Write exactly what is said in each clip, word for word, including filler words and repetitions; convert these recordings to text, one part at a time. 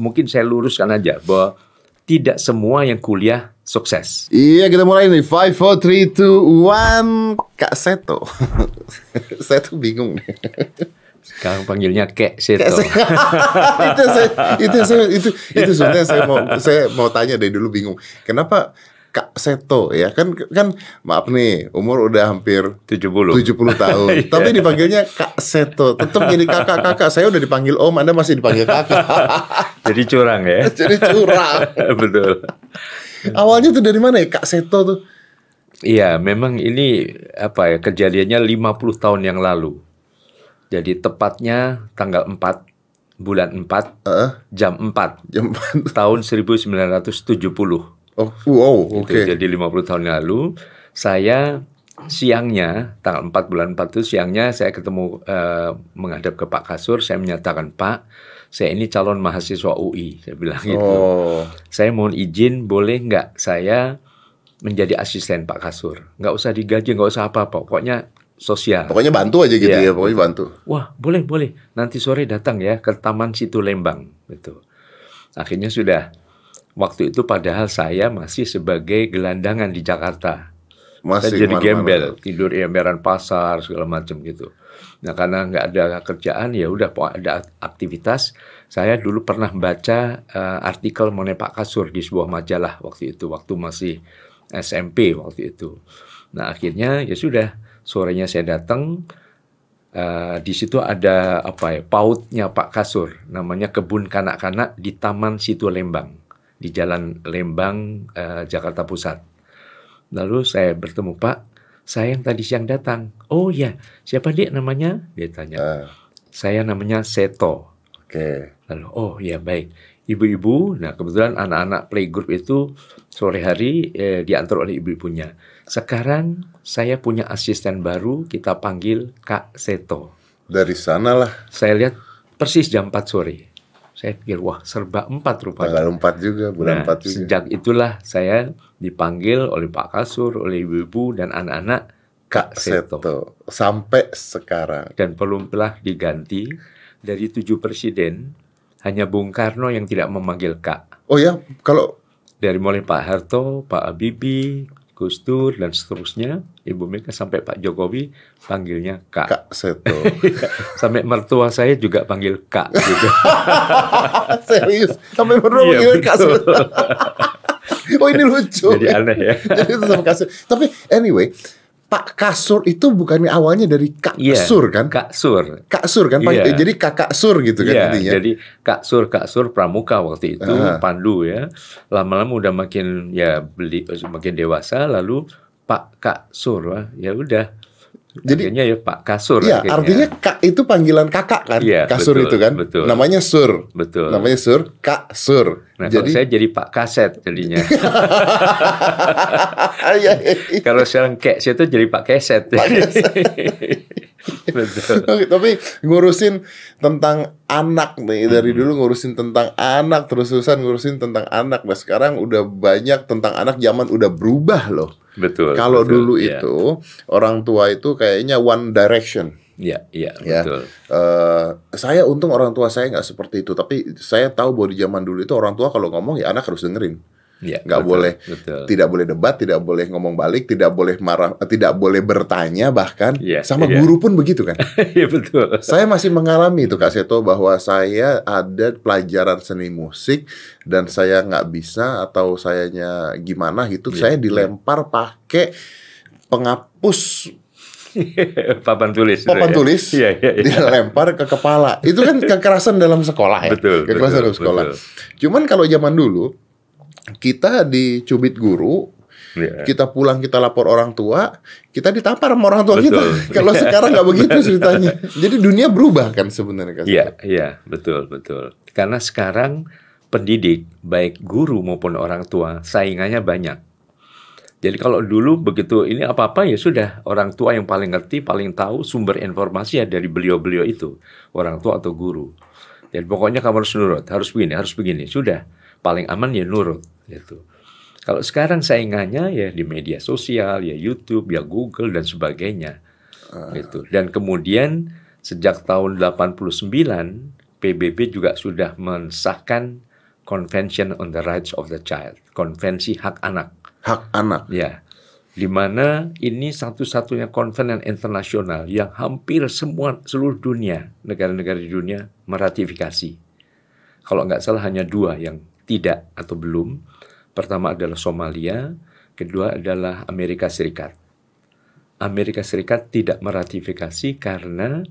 Mungkin saya luruskan aja bahwa tidak semua yang kuliah sukses. Iya, kita mulai nih. five, four, three, two, one. Kak Seto. Saya tuh bingung nih. Sekarang panggilnya Kak Seto. itu saya, itu saya, itu itu sebenarnya saya mau saya mau tanya dari dulu, bingung. Kenapa Kak Seto ya? Kan kan maaf nih, umur udah hampir tujuh puluh tahun. Tapi dipanggilnya Kak Seto. Tetap jadi kakak-kakak. Saya udah dipanggil Om, Anda masih dipanggil kakak. Jadi curang ya. Jadi curang. Betul. Awalnya tuh dari mana ya Kak Seto tuh? Iya, memang ini apa ya, kejadiannya lima puluh tahun yang lalu. Jadi tepatnya tanggal empat bulan empat uh, jam empat, jam empat. tahun seribu sembilan ratus tujuh puluh. Oh, wow, gitu. Oke. Okay. Jadi lima puluh tahun yang lalu, saya siangnya tanggal empat bulan empat itu siangnya saya ketemu uh, menghadap ke Pak Kasur, saya menyatakan, "Pak, saya ini calon mahasiswa U I," saya bilang gitu. Oh. "Saya mohon izin, boleh nggak saya menjadi asisten Pak Kasur? Nggak usah digaji, nggak usah apa-apa, pokoknya sosial. Pokoknya bantu aja gitu ya, ya pokoknya bantu." "Wah, boleh, boleh. Nanti sore datang ya ke Taman Situ Lembang." Gitu. Akhirnya sudah. Waktu itu padahal saya masih sebagai gelandangan di Jakarta. Masih, saya jadi mana-mana gembel, tidur emperan pasar, segala macam gitu. Nah, karena nggak ada kerjaan, ya udah ada aktivitas. Saya dulu pernah baca uh, artikel mengenai Pak Kasur di sebuah majalah waktu itu, waktu masih S M P waktu itu. Nah, akhirnya ya sudah, sorenya saya datang. Uh, di situ ada apa ya, pautnya Pak Kasur, namanya Kebun Kanak-Kanak di Taman Situ Lembang, di Jalan Lembang, uh, Jakarta Pusat. Lalu saya bertemu, "Pak, saya yang tadi siang datang." "Oh ya, siapa dia namanya?" Dia tanya. Uh. "Saya namanya Seto." Oke. Okay. Lalu, "Oh ya, baik. Ibu-ibu." Nah, kebetulan anak-anak playgroup itu sore hari eh, diantar oleh ibu-ibunya. "Sekarang saya punya asisten baru, kita panggil Kak Seto." Dari sanalah. Saya lihat persis jam empat sore. Saya pikir, wah, serba empat rupanya. Tanggal empat juga, bulan nah, empat juga. Sejak itulah saya dipanggil oleh Pak Kasur, oleh ibu-ibu dan anak-anak Kak, Kak Seto. Seto. Sampai sekarang. Dan belum telah diganti. Dari tujuh presiden, hanya Bung Karno yang tidak memanggil Kak. Oh ya? Kalau dari mulai Pak Harto, Pak Habibie, Gus Dur dan seterusnya, Ibu Mega sampai Pak Jokowi panggilnya Kak, Kak Seto. Sampai mertua saya juga panggil Kak gitu. Serius? Sampai mertua panggil Kak Seto. Oh, ini lucu. Jadi aneh ya. Jadi itu sama Kasur. Tapi anyway, Pak Kasur itu bukannya awalnya dari Kak yeah, Sur kan? Kak Sur. Kak Sur kan? Yeah. Jadi Kakak Sur gitu kan yeah, intinya. Jadi Kak Sur, Kak Sur Pramuka waktu itu, uh. Pandu ya. Lama-lama udah makin ya beli makin dewasa, lalu Pak Kak Sur ya udah. Jadi akhirnya ya Pak Kasur. Iya, artinya Kak itu panggilan kakak kan? Iya, Kasur betul, itu kan? Betul. Namanya Sur. Betul. Namanya Sur, Kak Sur. Nah, jadi saya jadi Pak Kaset jadinya. Kalau sekarang Kak Seto jadi Pak Keset. Pak Keset. Betul. Oke, tapi ngurusin tentang anak nih, dari hmm. dulu ngurusin tentang anak, terus-terusan ngurusin tentang anak. Nah, sekarang udah banyak tentang anak, zaman udah berubah loh. Betul. Kalau dulu ya, itu orang tua itu kayaknya one direction. Iya, iya, ya, betul. Uh, saya untung orang tua saya nggak seperti itu, tapi saya tahu bahwa di zaman dulu itu orang tua kalau ngomong ya anak harus dengerin. Iya. Nggak boleh, betul, tidak boleh debat, tidak boleh ngomong balik, tidak boleh marah, tidak boleh bertanya bahkan. Ya, sama ya, guru pun begitu kan? Iya betul. Saya masih mengalami itu Kak Seto, bahwa saya ada pelajaran seni musik dan saya nggak bisa atau sayanya gimana gitu, ya, saya dilempar ya, pakai penghapus papan tulis, papan ya, tulis ya, ya, ya, dilempar ke kepala. Itu kan kekerasan dalam sekolah ya, betul, kekerasan betul, dalam sekolah. Betul. Cuman kalau zaman dulu kita dicubit guru, ya, kita pulang kita lapor orang tua, kita ditampar sama orang tua betul, kita. Kalau sekarang nggak begitu ceritanya. Jadi dunia berubah kan sebenarnya. Iya, iya, betul, betul. Karena sekarang pendidik baik guru maupun orang tua saingannya banyak. Jadi kalau dulu begitu ini apa-apa ya sudah, orang tua yang paling ngerti, paling tahu, sumber informasi ya dari beliau-beliau itu, orang tua atau guru. Jadi pokoknya kamu harus nurut, harus begini, harus begini, sudah. Paling aman ya nurut gitu. Kalau sekarang saingannya ya di media sosial, ya YouTube, ya Google dan sebagainya. Uh. Gitu. Dan kemudian sejak tahun delapan puluh sembilan P B B juga sudah mensahkan Convention on the Rights of the Child, Konvensi Hak Anak. Hak anak. Ya, di mana ini satu-satunya konvensi internasional yang hampir semua seluruh dunia, negara-negara di dunia meratifikasi. Kalau nggak salah hanya dua yang tidak atau belum. Pertama adalah Somalia, kedua adalah Amerika Serikat. Amerika Serikat tidak meratifikasi karena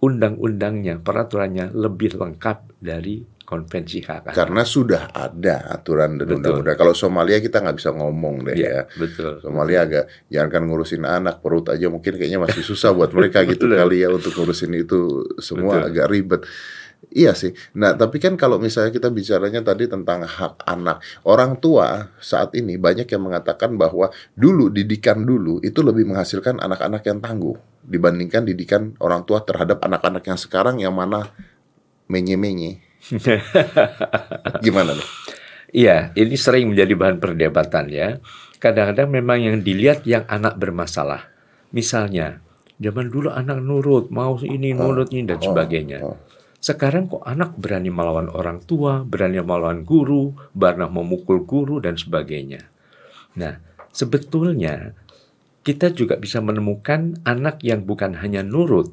undang-undangnya, peraturannya lebih lengkap dari Konvensi Hak Anak. Karena sudah ada aturan dan undang-undang. Kalau Somalia kita nggak bisa ngomong deh ya. ya. Betul. Somalia agak, jangan kan ngurusin anak, perut aja mungkin kayaknya masih susah buat mereka gitu kali ya, untuk ngurusin itu semua. Betul. Agak ribet. Iya sih. Nah, tapi kan kalau misalnya kita bicaranya tadi tentang hak anak, orang tua saat ini banyak yang mengatakan bahwa dulu didikan dulu itu lebih menghasilkan anak-anak yang tangguh dibandingkan didikan orang tua terhadap anak-anak yang sekarang yang mana menye-menye. Gimana nih? Iya, ini sering menjadi bahan perdebatan ya. Kadang-kadang memang yang dilihat yang anak bermasalah. Misalnya, zaman dulu anak nurut, mau ini, nurut ini, dan sebagainya. Sekarang kok anak berani melawan orang tua, berani melawan guru, berani memukul guru, dan sebagainya. Nah, sebetulnya kita juga bisa menemukan anak yang bukan hanya nurut,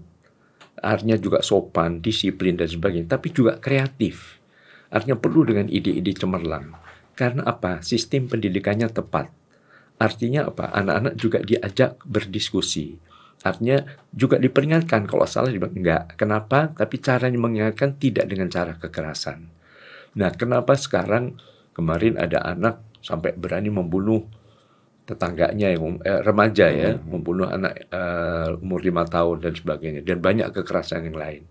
artinya juga sopan, disiplin, dan sebagainya, tapi juga kreatif. Artinya perlu dengan ide-ide cemerlang. Karena apa? Sistem pendidikannya tepat. Artinya apa? Anak-anak juga diajak berdiskusi. Artinya juga diperingatkan, kalau salah enggak. Kenapa? Tapi caranya mengingatkan tidak dengan cara kekerasan. Nah, kenapa sekarang kemarin ada anak sampai berani membunuh tetangganya yang eh, remaja ya, hmm. membunuh anak eh, umur lima tahun dan sebagainya, dan banyak kekerasan yang lain.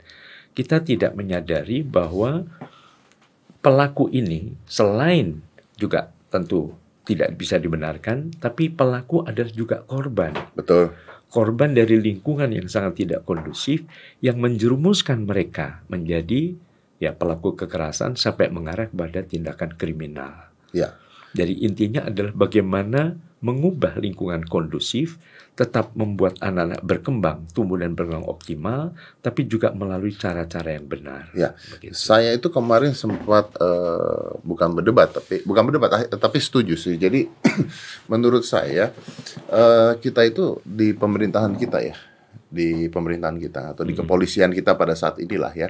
Kita tidak menyadari bahwa pelaku ini selain juga tentu tidak bisa dibenarkan, tapi pelaku adalah juga korban. Betul. Korban dari lingkungan yang sangat tidak kondusif, yang menjerumuskan mereka menjadi ya pelaku kekerasan sampai mengarah pada tindakan kriminal. Ya. Jadi intinya adalah bagaimana mengubah lingkungan kondusif, tetap membuat anak-anak berkembang, tumbuh dan berkembang optimal, tapi juga melalui cara-cara yang benar. Ya, begitu. Saya itu kemarin sempat uh, bukan berdebat, tapi bukan berdebat, tapi setuju sih. Jadi menurut saya uh, kita itu di pemerintahan kita ya, di pemerintahan kita atau di kepolisian kita pada saat inilah ya,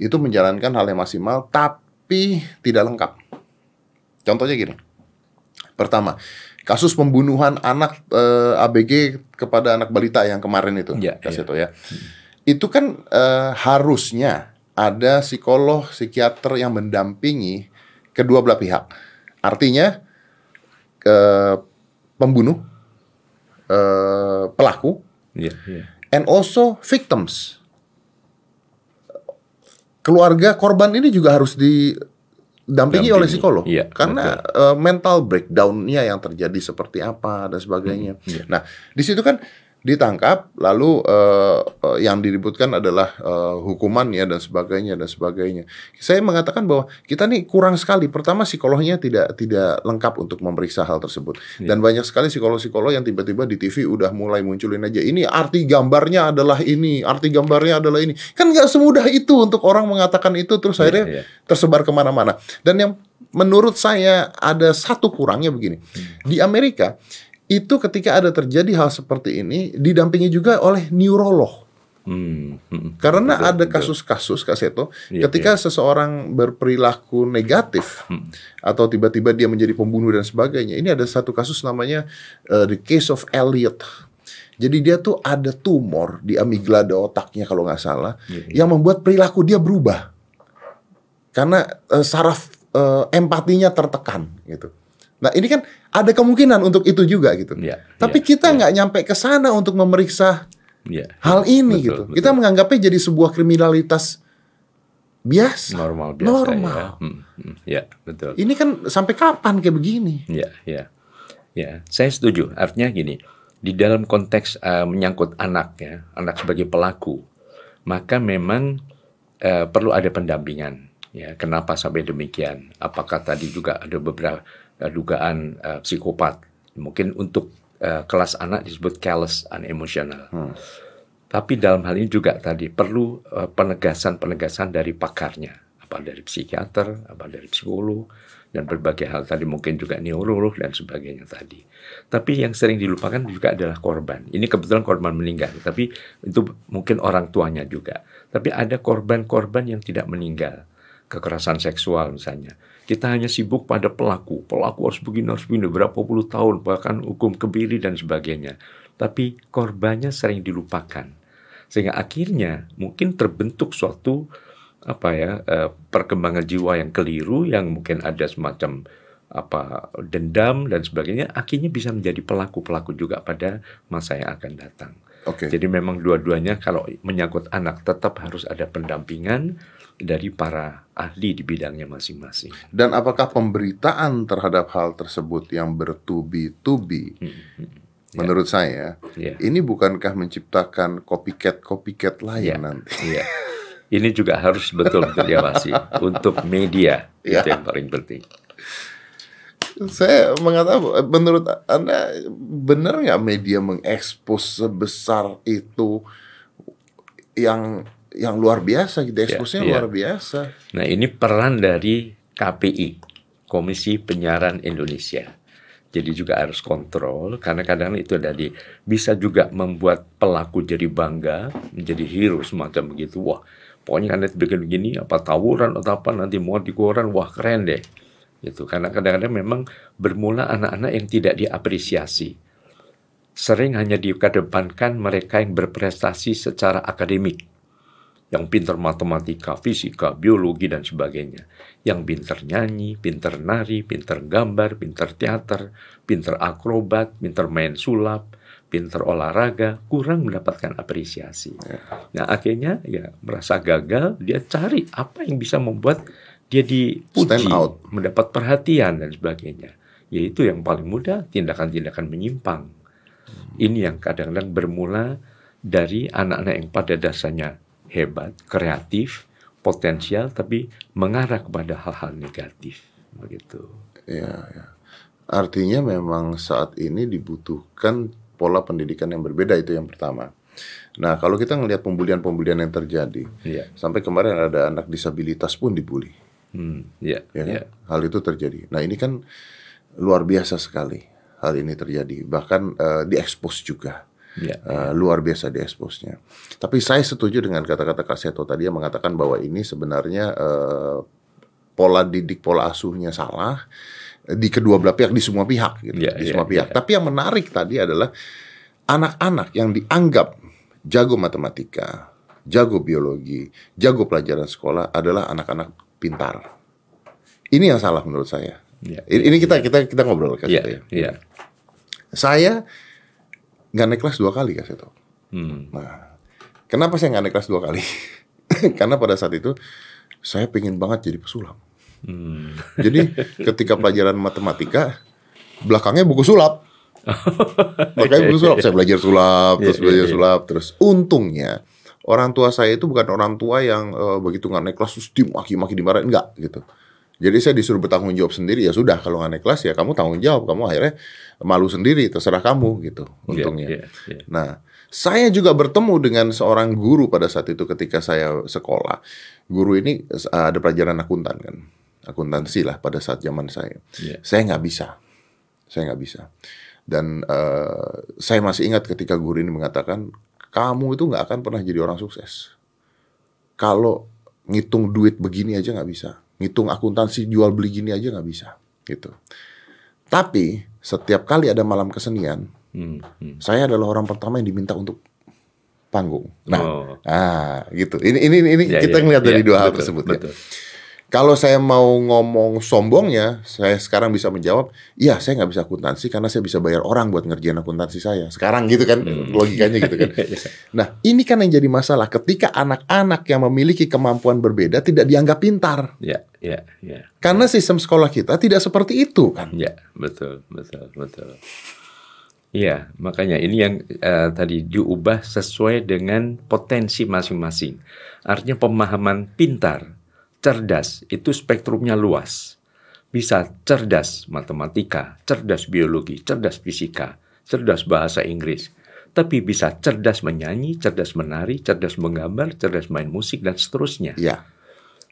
itu menjalankan hal yang maksimal, tapi tidak lengkap. Contohnya gini, pertama. Kasus pembunuhan anak eh, A B G kepada anak balita yang kemarin itu, ya, Kak Seto ya. ya. Itu kan eh, harusnya ada psikolog, psikiater yang mendampingi kedua belah pihak. Artinya eh, pembunuh, eh, pelaku, ya, ya. and also victims. Keluarga korban ini juga harus di dampingi oleh psikolog, iya, karena uh, mental breakdown-nya yang terjadi seperti apa dan sebagainya. Hmm, iya. Nah, di situ kan ditangkap, lalu uh, uh, yang diributkan adalah uh, hukumannya dan sebagainya dan sebagainya. Saya mengatakan bahwa kita nih kurang sekali. Pertama, psikolognya tidak tidak lengkap untuk memeriksa hal tersebut. Iya. Dan banyak sekali psikolog-psikolog yang tiba-tiba di T V udah mulai munculin aja. Ini arti gambarnya adalah ini, arti gambarnya adalah ini. Kan nggak semudah itu untuk orang mengatakan itu terus iya, akhirnya iya. tersebar kemana-mana. Dan yang menurut saya ada satu kurangnya begini. Hmm. Di Amerika itu ketika ada terjadi hal seperti ini didampingi juga oleh neurolog. Hmm. Hmm. Karena betul, ada kasus-kasus Kak Seto, yeah, ketika yeah. seseorang berperilaku negatif hmm. atau tiba-tiba dia menjadi pembunuh dan sebagainya. Ini ada satu kasus namanya uh, the case of Elliot. Jadi dia tuh ada tumor di amigdala otaknya kalau nggak salah yeah, yeah. yang membuat perilaku dia berubah karena uh, saraf uh, empatinya tertekan gitu. Nah ini kan ada kemungkinan untuk itu juga gitu. Ya, tapi ya, kita nggak ya. nyampe ke sana untuk memeriksa ya, hal ini betul, gitu. Betul. Kita menganggapnya jadi sebuah kriminalitas biasa. Normal biasa. Normal. Ya. Hmm, hmm, ya betul. Ini kan sampai kapan kayak begini? Ya ya ya. Saya setuju. Artinya gini, di dalam konteks uh, menyangkut anak ya, anak sebagai pelaku, maka memang uh, perlu ada pendampingan. Ya, kenapa sampai demikian? Apakah tadi juga ada beberapa Uh, dugaan uh, psikopat. Mungkin untuk uh, kelas anak disebut callous unemotional. Hmm. Tapi dalam hal ini juga tadi perlu penegasan-penegasan dari pakarnya, apa dari psikiater, apa dari psikolog, dan berbagai hal tadi, mungkin juga neurolog dan sebagainya tadi. Tapi yang sering dilupakan juga adalah korban. Ini kebetulan korban meninggal, tapi itu mungkin orang tuanya juga. Tapi ada korban-korban yang tidak meninggal, kekerasan seksual misalnya. Kita hanya sibuk pada pelaku, pelaku harus begini, harus begini, berapa puluh tahun, bahkan hukum kebiri dan sebagainya. Tapi korbannya sering dilupakan. Sehingga akhirnya mungkin terbentuk suatu apa ya eh, perkembangan jiwa yang keliru, yang mungkin ada semacam apa dendam dan sebagainya, akhirnya bisa menjadi pelaku-pelaku juga pada masa yang akan datang. Okay. Jadi memang dua-duanya kalau menyangkut anak tetap harus ada pendampingan dari para ahli di bidangnya masing-masing. Dan apakah pemberitaan terhadap hal tersebut yang bertubi-tubi, hmm. menurut yeah. saya, yeah. ini bukankah menciptakan copycat-copycat lain yeah. nanti? Yeah. Ini juga harus betul-betul diawasi untuk media, ya. Itu yang paling penting. Saya mengatakan, menurut Anda benar nggak media mengekspos sebesar itu yang yang luar biasa, gitu, eksposnya ya, ya. luar biasa. Nah, ini peran dari K P I, Komisi Penyiaran Indonesia. Jadi juga harus kontrol, karena kadang-kadang itu tadi bisa juga membuat pelaku jadi bangga, menjadi hero semacam begitu. Wah, pokoknya Anda bikin begini, apa tawuran atau apa, nanti mau di koran, wah keren deh. Gitu. Karena kadang-kadang memang bermula anak-anak yang tidak diapresiasi. Sering hanya dikedepankan mereka yang berprestasi secara akademik. Yang pintar matematika, fisika, biologi, dan sebagainya. Yang pintar nyanyi, pintar nari, pintar gambar, pintar teater, pintar akrobat, pintar main sulap, pintar olahraga, kurang mendapatkan apresiasi. Nah, akhirnya ya merasa gagal, dia cari apa yang bisa membuat dia dipuji, mendapat perhatian, dan sebagainya. Yaitu yang paling mudah, tindakan-tindakan menyimpang. Ini yang kadang-kadang bermula dari anak-anak yang pada dasarnya hebat, kreatif, potensial, tapi mengarah kepada hal-hal negatif, begitu. Ya, ya. Artinya memang saat ini dibutuhkan pola pendidikan yang berbeda, itu yang pertama. Nah, kalau kita ngelihat pembulian-pembulian yang terjadi, ya. Sampai kemarin ada anak disabilitas pun dibully. Hmm, ya, ya, ya. Hal itu terjadi. Nah, ini kan luar biasa sekali hal ini terjadi. Bahkan uh, diekspos juga. Ya, uh, ya. Luar biasa dieksposnya. Tapi saya setuju dengan kata-kata Kak Seto tadi yang mengatakan bahwa ini sebenarnya uh, pola didik, pola asuhnya salah di kedua belah pihak, di semua pihak gitu, ya, di semua ya, pihak. Ya. Tapi yang menarik tadi adalah anak-anak yang dianggap jago matematika, jago biologi, jago pelajaran sekolah adalah anak-anak pintar. Ini yang salah menurut saya. Ya, ini ya. kita kita kita ngobrol Kak Seto ya. ya. Saya nggak naik kelas dua kali Kak Seto. Hmm. Nah, kenapa saya nggak naik kelas dua kali? Karena pada saat itu saya pengen banget jadi pesulap. Hmm. Jadi ketika pelajaran matematika belakangnya buku sulap, makanya buku sulap. Saya belajar sulap, terus belajar sulap, terus untungnya orang tua saya itu bukan orang tua yang uh, begitu nggak naik kelas terus dimaki-maki, dimarahin, enggak gitu. Jadi saya disuruh bertanggung jawab sendiri, ya sudah kalau nggak naik kelas ya kamu tanggung jawab, kamu akhirnya malu sendiri, terserah kamu gitu untungnya. Yeah, yeah, yeah. Nah, saya juga bertemu dengan seorang guru pada saat itu ketika saya sekolah. Guru ini ada pelajaran akuntan kan, akuntansi lah pada saat zaman saya. Yeah. Saya nggak bisa, saya nggak bisa. Dan uh, saya masih ingat ketika guru ini mengatakan, kamu itu nggak akan pernah jadi orang sukses. Kalau ngitung duit begini aja nggak bisa. Ngitung akuntansi jual beli gini aja nggak bisa gitu. Tapi setiap kali ada malam kesenian, hmm, hmm. saya adalah orang pertama yang diminta untuk panggung. Nah, oh. ah, gitu. Ini ini ini ya, kita ya, ngelihat ya, dari dua ya, hal betul, tersebut. Betul. Ya. Kalau saya mau ngomong sombongnya, saya sekarang bisa menjawab, iya saya nggak bisa akuntansi karena saya bisa bayar orang buat ngerjain akuntansi saya. Sekarang gitu kan, hmm. logikanya gitu kan. Nah, ini kan yang jadi masalah ketika anak-anak yang memiliki kemampuan berbeda tidak dianggap pintar. Ya, ya, ya. Karena sistem sekolah kita tidak seperti itu kan. Ya, betul, betul, betul. Iya, makanya ini yang uh, tadi diubah sesuai dengan potensi masing-masing. Artinya pemahaman pintar, cerdas itu spektrumnya luas. Bisa cerdas matematika, cerdas biologi, cerdas fisika, cerdas bahasa Inggris. tapi bisa cerdas menyanyi, cerdas menari, cerdas menggambar, cerdas main musik, dan seterusnya. Ya.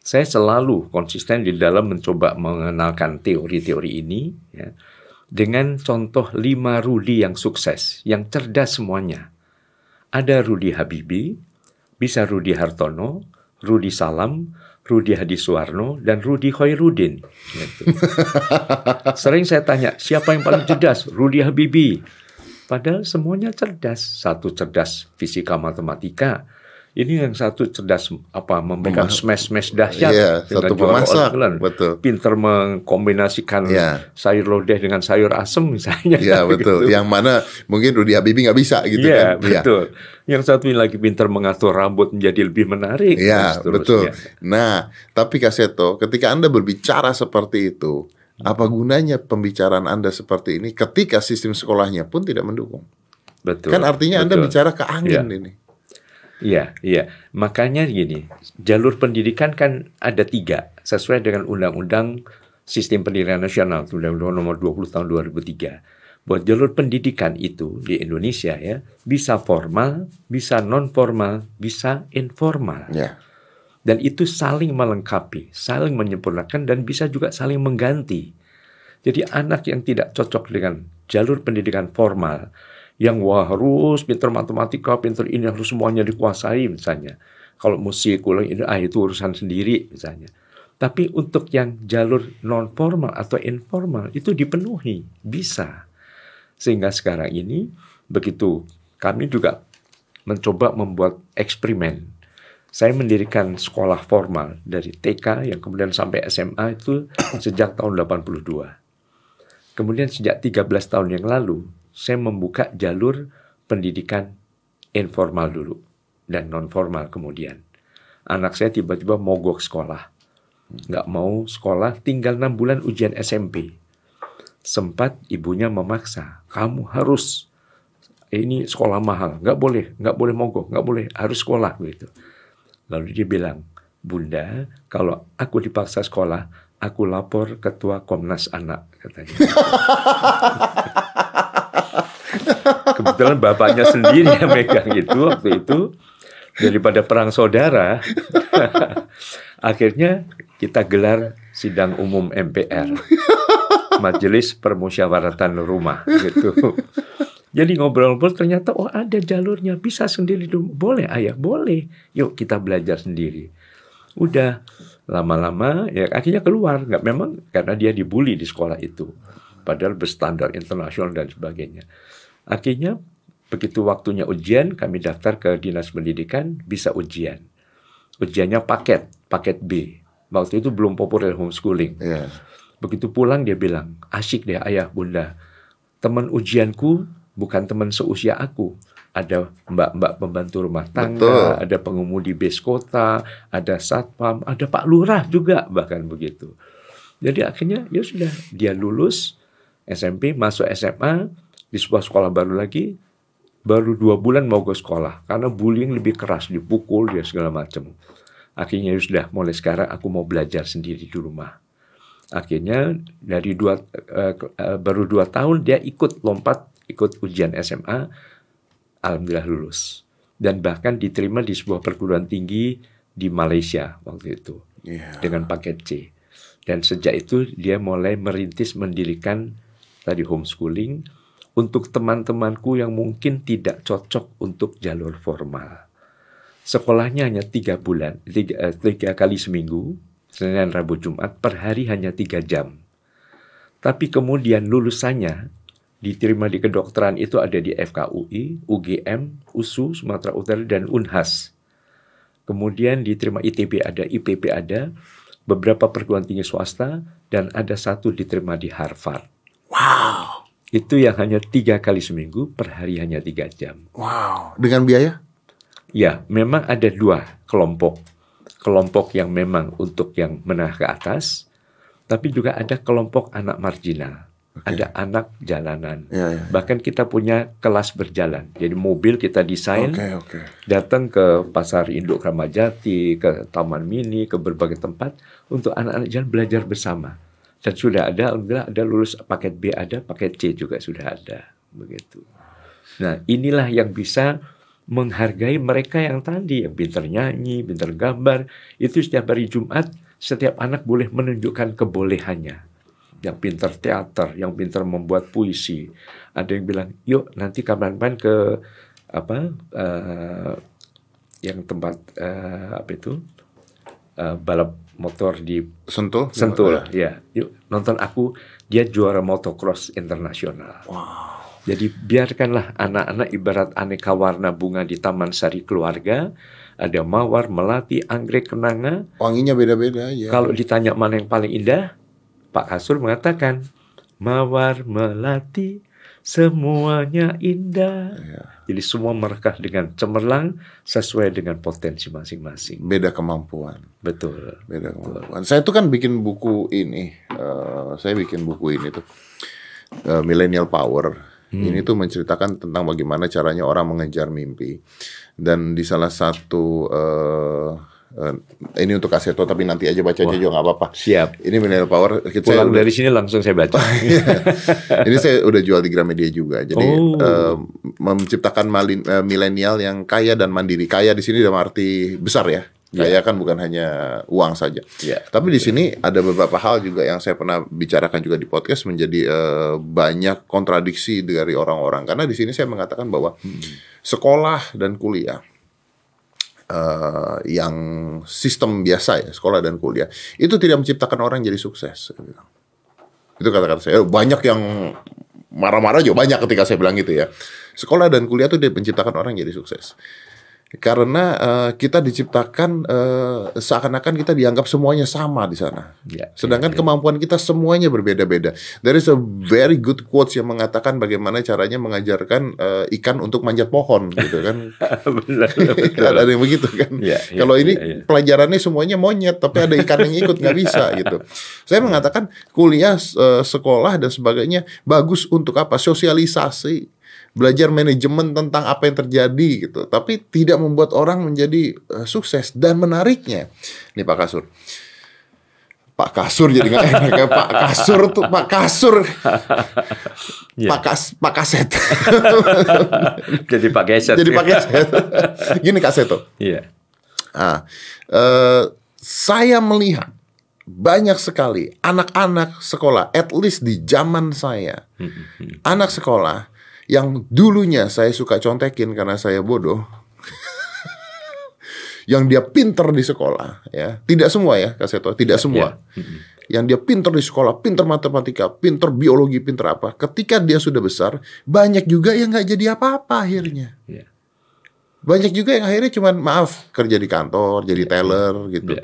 Saya selalu konsisten di dalam mencoba mengenalkan teori-teori ini ya, dengan contoh lima Rudy yang sukses, yang cerdas semuanya. Ada Rudy Habibie, bisa Rudy Hartono, Rudy Salam, Rudy Hadisuwarno, dan Rudy Choirudin. Gitu. Sering saya tanya, siapa yang paling cerdas? Rudy Habibie. Padahal semuanya cerdas. Satu cerdas fisika matematika, ini yang satu cerdas apa memegang smash-smash dahsyat, yeah, satu pemasak, betul. Pinter mengkombinasikan yeah. sayur lodeh dengan sayur asem misalnya. Iya yeah, betul. Gitu. Yang mana mungkin Rudy Habibie nggak bisa gitu yeah, kan? Iya betul. Yeah. Yang satu ini lagi pinter mengatur rambut menjadi lebih menarik. Iya yeah, betul. Nah tapi Kak Seto, ketika Anda berbicara seperti itu, hmm. apa gunanya pembicaraan Anda seperti ini ketika sistem sekolahnya pun tidak mendukung? Betul. Kan artinya betul. Anda bicara ke angin yeah. ini. Iya, iya. Makanya gini, jalur pendidikan kan ada tiga, sesuai dengan Undang-Undang Sistem Pendidikan Nasional, Undang-Undang Nomor dua puluh Tahun dua ribu tiga. Buat jalur pendidikan itu di Indonesia ya, bisa formal, bisa non formal, bisa informal. Yeah. Dan itu saling melengkapi, saling menyempurnakan, dan bisa juga saling mengganti. Jadi anak yang tidak cocok dengan jalur pendidikan formal, yang wah harus pinter matematika, pinter ini harus semuanya dikuasai misalnya. Kalau musik, ulang ini, ah itu urusan sendiri misalnya. Tapi untuk yang jalur non-formal atau informal itu dipenuhi, bisa. Sehingga sekarang ini begitu kami juga mencoba membuat eksperimen. Saya mendirikan sekolah formal dari T K yang kemudian sampai S M A itu sejak tahun delapan puluh dua. Kemudian sejak tiga belas tahun yang lalu, saya membuka jalur pendidikan informal dulu dan non-formal kemudian. Anak saya tiba-tiba mogok sekolah. Nggak mau sekolah, tinggal enam bulan ujian S M P. Sempat ibunya memaksa, kamu harus, ini sekolah mahal, nggak boleh, nggak boleh mogok, nggak boleh, harus sekolah. Gitu. Lalu dia bilang, Bunda, kalau aku dipaksa sekolah, aku lapor ketua Komnas Anak, katanya. Kebetulan bapaknya sendiri yang megang itu waktu itu, daripada perang saudara. Akhirnya kita gelar sidang umum M P R, Majelis Permusyawaratan Rumah gitu. Jadi ngobrol-ngobrol ternyata oh ada jalurnya, bisa sendiri dulu. Boleh ayah, boleh, yuk kita belajar sendiri. Udah lama-lama ya akhirnya keluar. Nggak, memang karena dia dibully di sekolah itu, padahal berstandar internasional dan sebagainya. Akhirnya begitu waktunya ujian, kami daftar ke Dinas Pendidikan, bisa ujian. Ujiannya paket, paket B. Waktu itu belum populer homeschooling. Yeah. Begitu pulang dia bilang, asyik deh ayah bunda. Teman ujianku bukan teman seusia aku. Ada mbak-mbak pembantu rumah tangga, betul. Ada pengemudi bis kota, ada satpam, ada Pak Lurah juga bahkan begitu. Jadi akhirnya ya sudah, dia lulus S M P, masuk S M A, di sebuah sekolah baru lagi, baru dua bulan mau ke sekolah. Karena bullying lebih keras, dipukul, dia segala macam. Akhirnya sudah, mulai sekarang aku mau belajar sendiri di rumah. Akhirnya dari dua, uh, uh, baru dua tahun dia ikut lompat, ikut ujian S M A, alhamdulillah lulus. Dan bahkan diterima di sebuah perguruan tinggi di Malaysia waktu itu, yeah. dengan paket C. Dan sejak itu dia mulai merintis mendirikan tadi homeschooling, untuk teman-temanku yang mungkin tidak cocok untuk jalur formal. Sekolahnya hanya tiga bulan, tiga, tiga kali seminggu, Senin, Rabu, Jumat, per hari hanya tiga jam. Tapi kemudian lulusannya, diterima di kedokteran itu ada di F K U I, U G M, U S U, Sumatera Utara, dan Unhas. Kemudian diterima I T B ada, I P B ada, beberapa perguruan tinggi swasta, dan ada satu diterima di Harvard. Wow! Itu yang hanya tiga kali seminggu, per hari hanya tiga jam. Wow, dengan biaya? Ya, memang ada dua kelompok. Kelompok yang memang untuk yang menengah ke atas, tapi juga ada kelompok anak marginal. Okay. Ada anak jalanan. Ya, ya. Bahkan kita punya kelas berjalan. Jadi mobil kita desain, okay, okay. datang ke pasar induk Kramajati, ke Taman Mini, ke berbagai tempat, untuk anak-anak jalan belajar bersama. Dan sudah ada, alhamdulillah ada lulus paket B ada, paket C juga sudah ada, begitu. Nah, inilah yang bisa menghargai mereka yang tadi, yang pintar nyanyi, pintar gambar. Itu setiap hari Jumat, setiap anak boleh menunjukkan kebolehannya. Yang pintar teater, yang pintar membuat puisi. Ada yang bilang, yuk nanti kapan-kapan ke apa uh, yang tempat uh, apa itu uh, balap motor di Sentul, Sentul, ya. Yuk nonton aku, dia juara motocross internasional. Wow. Jadi biarkanlah anak-anak ibarat aneka warna bunga di Taman Sari Keluarga. Ada mawar, melati, anggrek, kenanga. Wanginya beda-beda ya. Kalau ditanya mana yang paling indah, Pak Kasur mengatakan mawar, melati, semuanya indah. Ya. Jadi semua merekah dengan cemerlang sesuai dengan potensi masing-masing. Beda kemampuan. Betul. Beda kemampuan. Betul. Saya tuh kan bikin buku ini. Uh, saya bikin buku ini tuh uh, Millennial Power. Hmm. Ini tuh menceritakan tentang bagaimana caranya orang mengejar mimpi. Dan di salah satu, uh, uh, ini untuk Kak Seto tapi nanti aja baca aja juga gak apa-apa. Siap. Ini Millennial Power. Pulang saya dari udah, sini langsung saya baca. Ini saya udah jual di Gramedia juga. Jadi oh. uh, menciptakan malin, uh, milenial yang kaya dan mandiri. Kaya di sini dalam arti besar ya. Kaya yeah. kan bukan hanya uang saja. Yeah. Tapi di sini ada beberapa hal juga yang saya pernah bicarakan juga di podcast menjadi uh, banyak kontradiksi dari orang-orang. Karena di sini saya mengatakan bahwa hmm. sekolah dan kuliah uh, yang sistem biasa ya, sekolah dan kuliah itu tidak menciptakan orang jadi sukses. Itu kata-kata saya. Banyak yang marah-marah juga banyak ketika saya bilang gitu ya. Sekolah dan kuliah itu tidak menciptakan orang jadi sukses. Karena uh, kita diciptakan uh, seakan-akan kita dianggap semuanya sama di sana. Ya, sedangkan ya, ya. kemampuan kita semuanya berbeda-beda. There is a very good quotes yang mengatakan bagaimana caranya mengajarkan uh, ikan untuk manjat pohon, gitu kan? Benar, benar. Ada yang begitu kan? Ya, ya, kalau ini ya, ya. pelajarannya semuanya monyet, tapi ada ikan yang ikut nggak bisa gitu. Saya mengatakan kuliah, uh, sekolah dan sebagainya bagus untuk apa? Sosialisasi. Belajar manajemen tentang apa yang terjadi gitu, tapi tidak membuat orang menjadi uh, sukses. Dan menariknya, nih Pak Kasur, Pak Kasur jadi nggak enak ya. Pak Kasur tuh Pak Kasur, yeah. Pak Kas, Pak Kaset, jadi Pak Kaset, jadi Pak Kaset. Gini Kak Seto, yeah. nah, uh, saya melihat banyak sekali anak-anak sekolah, at least di zaman saya, anak sekolah yang dulunya saya suka contekin karena saya bodoh, yang dia pinter di sekolah ya, tidak semua ya Kak Seto, tidak semua, ya, ya. yang dia pinter di sekolah, pinter matematika, pinter biologi, pinter apa, ketika dia sudah besar, banyak juga yang nggak jadi apa-apa akhirnya, ya. banyak juga yang akhirnya cuman maaf kerja di kantor, jadi ya. teller gitu, ya.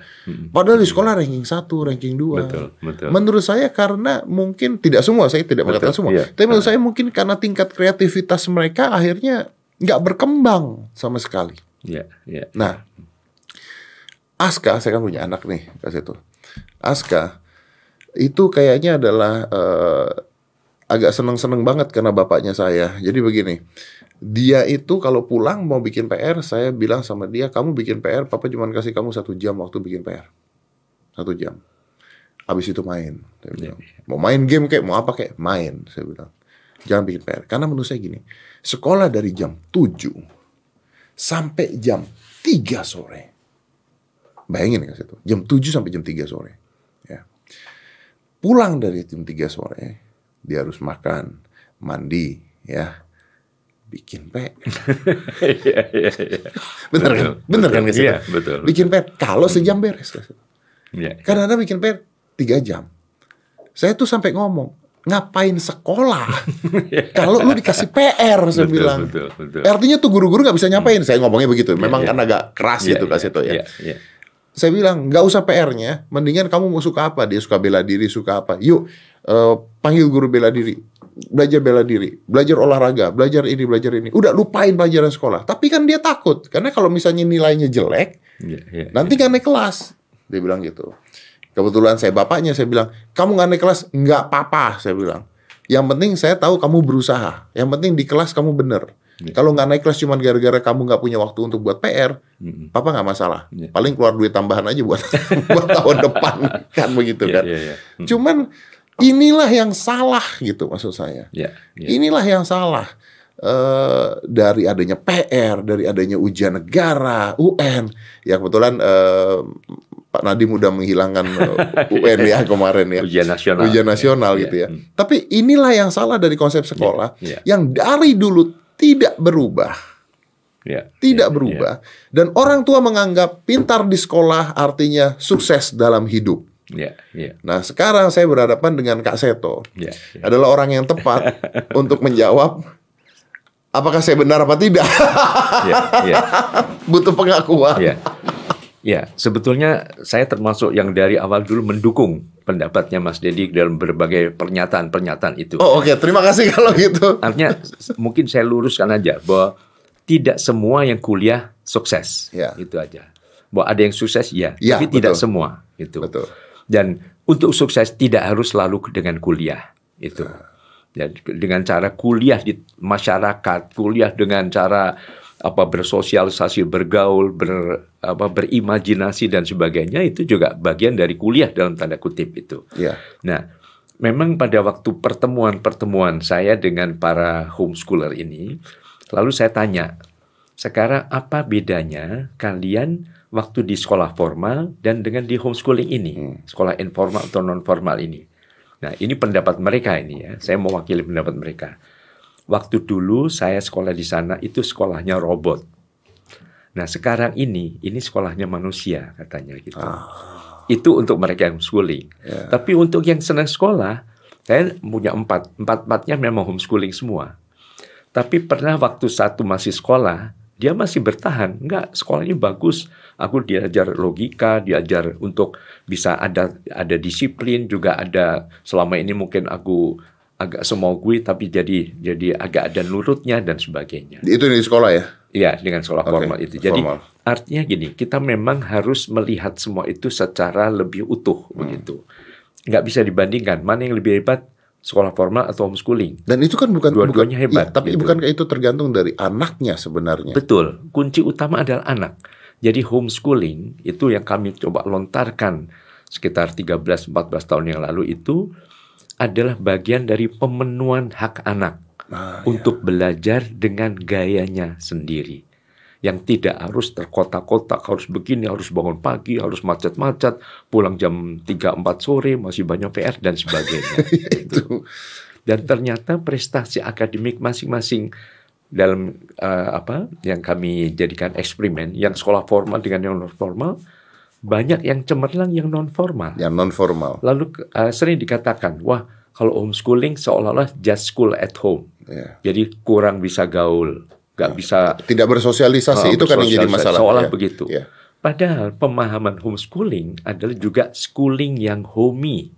padahal di sekolah ranking satu, ranking dua. Betul, betul. Menurut saya karena mungkin tidak semua, saya tidak mengatakan semua, ya. tapi menurut saya mungkin karena tingkat kreativitas mereka akhirnya nggak berkembang sama sekali. Ya, ya. Nah. Aska, saya kan punya anak nih, Kak Seto. Aska itu kayaknya adalah uh, agak seneng-seneng banget karena bapaknya saya. Jadi begini, dia itu kalau pulang mau bikin P R, saya bilang sama dia, kamu bikin P R, papa cuma kasih kamu satu jam waktu bikin P R, satu jam. Habis itu main. Saya bilang, mau main game kayak, mau apa kayak, main. Saya bilang, jangan bikin P R. Karena menurut saya gini, sekolah dari jam tujuh sampai jam tiga sore. Bayangin Kak Seto, jam tujuh sampai jam tiga sore. Ya. Pulang dari jam tiga sore, dia harus makan, mandi, ya, bikin pet. Bener kan? Bener kan Kak Seto? Iya, betul. Bikin pet, kalau sejam beres. Iya. Karena ada bikin pet tiga jam. Saya tuh sampai ngomong, ngapain sekolah kalau lu dikasih P R, saya betul, bilang. Betul, betul. Artinya tuh guru-guru nggak bisa nyampain. Saya ngomongnya begitu. Memang yeah, kan yeah. agak keras yeah, gitu yeah, Kak Seto ya. Yeah, yeah. Saya bilang nggak usah P R-nya. Mendingan kamu mau suka apa? Dia suka bela diri, suka apa? Yuk uh, panggil guru bela diri, belajar bela diri, belajar olahraga, belajar ini, belajar ini. Udah lupain pelajaran sekolah. Tapi kan dia takut karena kalau misalnya nilainya jelek, yeah, yeah, nanti yeah. gak naik kelas. Dia bilang gitu. Kebetulan saya bapaknya, saya bilang, kamu gak naik kelas, gak apa-apa, saya bilang. Yang penting saya tahu kamu berusaha. Yang penting di kelas kamu bener. Yeah. Kalau gak naik kelas cuma gara-gara kamu gak punya waktu untuk buat P R, mm-hmm. papa gak masalah. Yeah. Paling keluar duit tambahan aja buat, buat tahun depan. Kan begitu yeah, kan. Yeah, yeah. Mm. Cuman inilah yang salah gitu maksud saya. Yeah, yeah. Inilah yang salah. Uh, dari adanya P R, dari adanya ujian negara, U N. Ya kebetulan uh, Pak Nadiem udah menghilangkan U N ya kemarin ya. Ujian nasional. Ujian nasional yeah. gitu ya. Hmm. Tapi inilah yang salah dari konsep sekolah yeah. Yeah. yang dari dulu tidak berubah. Yeah. Tidak yeah. berubah. Yeah. Dan orang tua menganggap pintar di sekolah artinya sukses dalam hidup. Yeah, yeah. Nah sekarang saya berhadapan dengan Kak Seto. Yeah, yeah. Adalah orang yang tepat untuk menjawab apakah saya benar apa tidak? Yeah, yeah. Butuh pengakuan. Ya, yeah. yeah. Sebetulnya saya termasuk yang dari awal dulu mendukung pendapatnya Mas Deddy dalam berbagai pernyataan-pernyataan itu. Oh, oke, okay. Terima kasih kalau gitu. Artinya mungkin saya luruskan aja bahwa tidak semua yang kuliah sukses, yeah. itu aja. Bahwa ada yang sukses, ya, yeah, tapi betul. Tidak semua itu. Betul. Dan untuk sukses tidak harus selalu dengan kuliah itu. Uh. Ya, dengan cara kuliah di masyarakat, kuliah dengan cara apa bersosialisasi, bergaul, ber, apa, berimajinasi dan sebagainya itu juga bagian dari kuliah dalam tanda kutip itu. Yeah. Nah, memang pada waktu pertemuan-pertemuan saya dengan para homeschooler ini, lalu saya tanya, sekarang apa bedanya kalian waktu di sekolah formal dan dengan di homeschooling ini, hmm. sekolah informal atau non formal ini? Nah, ini pendapat mereka ini ya. Saya mewakili pendapat mereka. Waktu dulu saya sekolah di sana itu sekolahnya robot. Nah, sekarang ini ini sekolahnya manusia katanya gitu. Oh. Itu untuk mereka yang homeschooling. Yeah. Tapi untuk yang senang sekolah, saya punya empat. Empat-empatnya memang homeschooling semua. Tapi pernah waktu satu masih sekolah, dia masih bertahan. Enggak, sekolahnya bagus. Aku diajar logika, diajar untuk bisa ada ada disiplin juga ada. Selama ini mungkin aku agak semau gue, tapi jadi jadi agak ada nurutnya dan sebagainya. Itu di sekolah ya? Iya, dengan sekolah okay. formal itu. Jadi formal. Artinya gini, kita memang harus melihat semua itu secara lebih utuh hmm. begitu. Nggak bisa dibandingkan mana yang lebih hebat, sekolah formal atau homeschooling. Dan itu kan bukan dua-duanya hebat. Iya, tapi gitu. Bukankah itu tergantung dari anaknya sebenarnya? Betul. Kunci utama adalah anak. Jadi homeschooling itu yang kami coba lontarkan sekitar tiga belas empat belas tahun yang lalu itu adalah bagian dari pemenuhan hak anak ah, untuk iya. belajar dengan gayanya sendiri. Yang tidak harus terkotak-kotak, harus begini, harus bangun pagi, harus macet-macet, pulang jam tiga empat sore, masih banyak P R dan sebagainya. Gitu. Dan ternyata prestasi akademik masing-masing dalam uh, apa yang kami jadikan eksperimen, yang sekolah formal dengan yang non formal, banyak yang cemerlang yang non formal. Yang non formal. Lalu uh, sering dikatakan, wah kalau homeschooling seolah-olah just school at home, yeah. jadi kurang bisa gaul, nggak bisa. Tidak bersosialisasi uh, itu kan yang jadi masalah. Seolah ya. Begitu. Yeah. Padahal pemahaman homeschooling adalah juga schooling yang homey,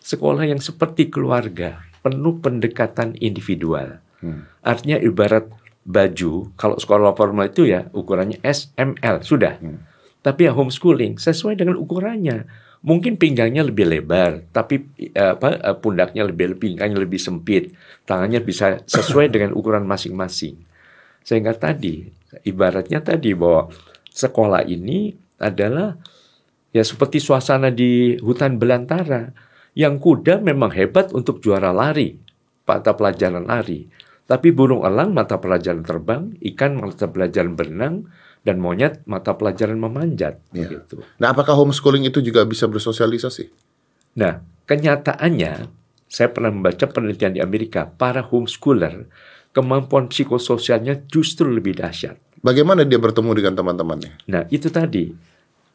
sekolah yang seperti keluarga, penuh pendekatan individual. Hmm. Artinya ibarat baju, kalau sekolah formal itu ya ukurannya S M L, sudah. Hmm. Tapi ya homeschooling sesuai dengan ukurannya. Mungkin pinggangnya lebih lebar, tapi apa, pundaknya lebih, pinggangnya lebih sempit. Tangannya bisa sesuai dengan ukuran masing-masing. Sehingga tadi, ibaratnya tadi bahwa sekolah ini adalah ya seperti suasana di hutan belantara. Yang kuda memang hebat untuk juara lari, mata pelajaran lari. Tapi burung elang mata pelajaran terbang, ikan mata pelajaran berenang, dan monyet mata pelajaran memanjat. Ya. Gitu. Nah, apakah homeschooling itu juga bisa bersosialisasi? Nah, kenyataannya, saya pernah membaca penelitian di Amerika, para homeschooler, kemampuan psikososialnya justru lebih dahsyat. Bagaimana dia bertemu dengan teman-temannya? Nah, itu tadi.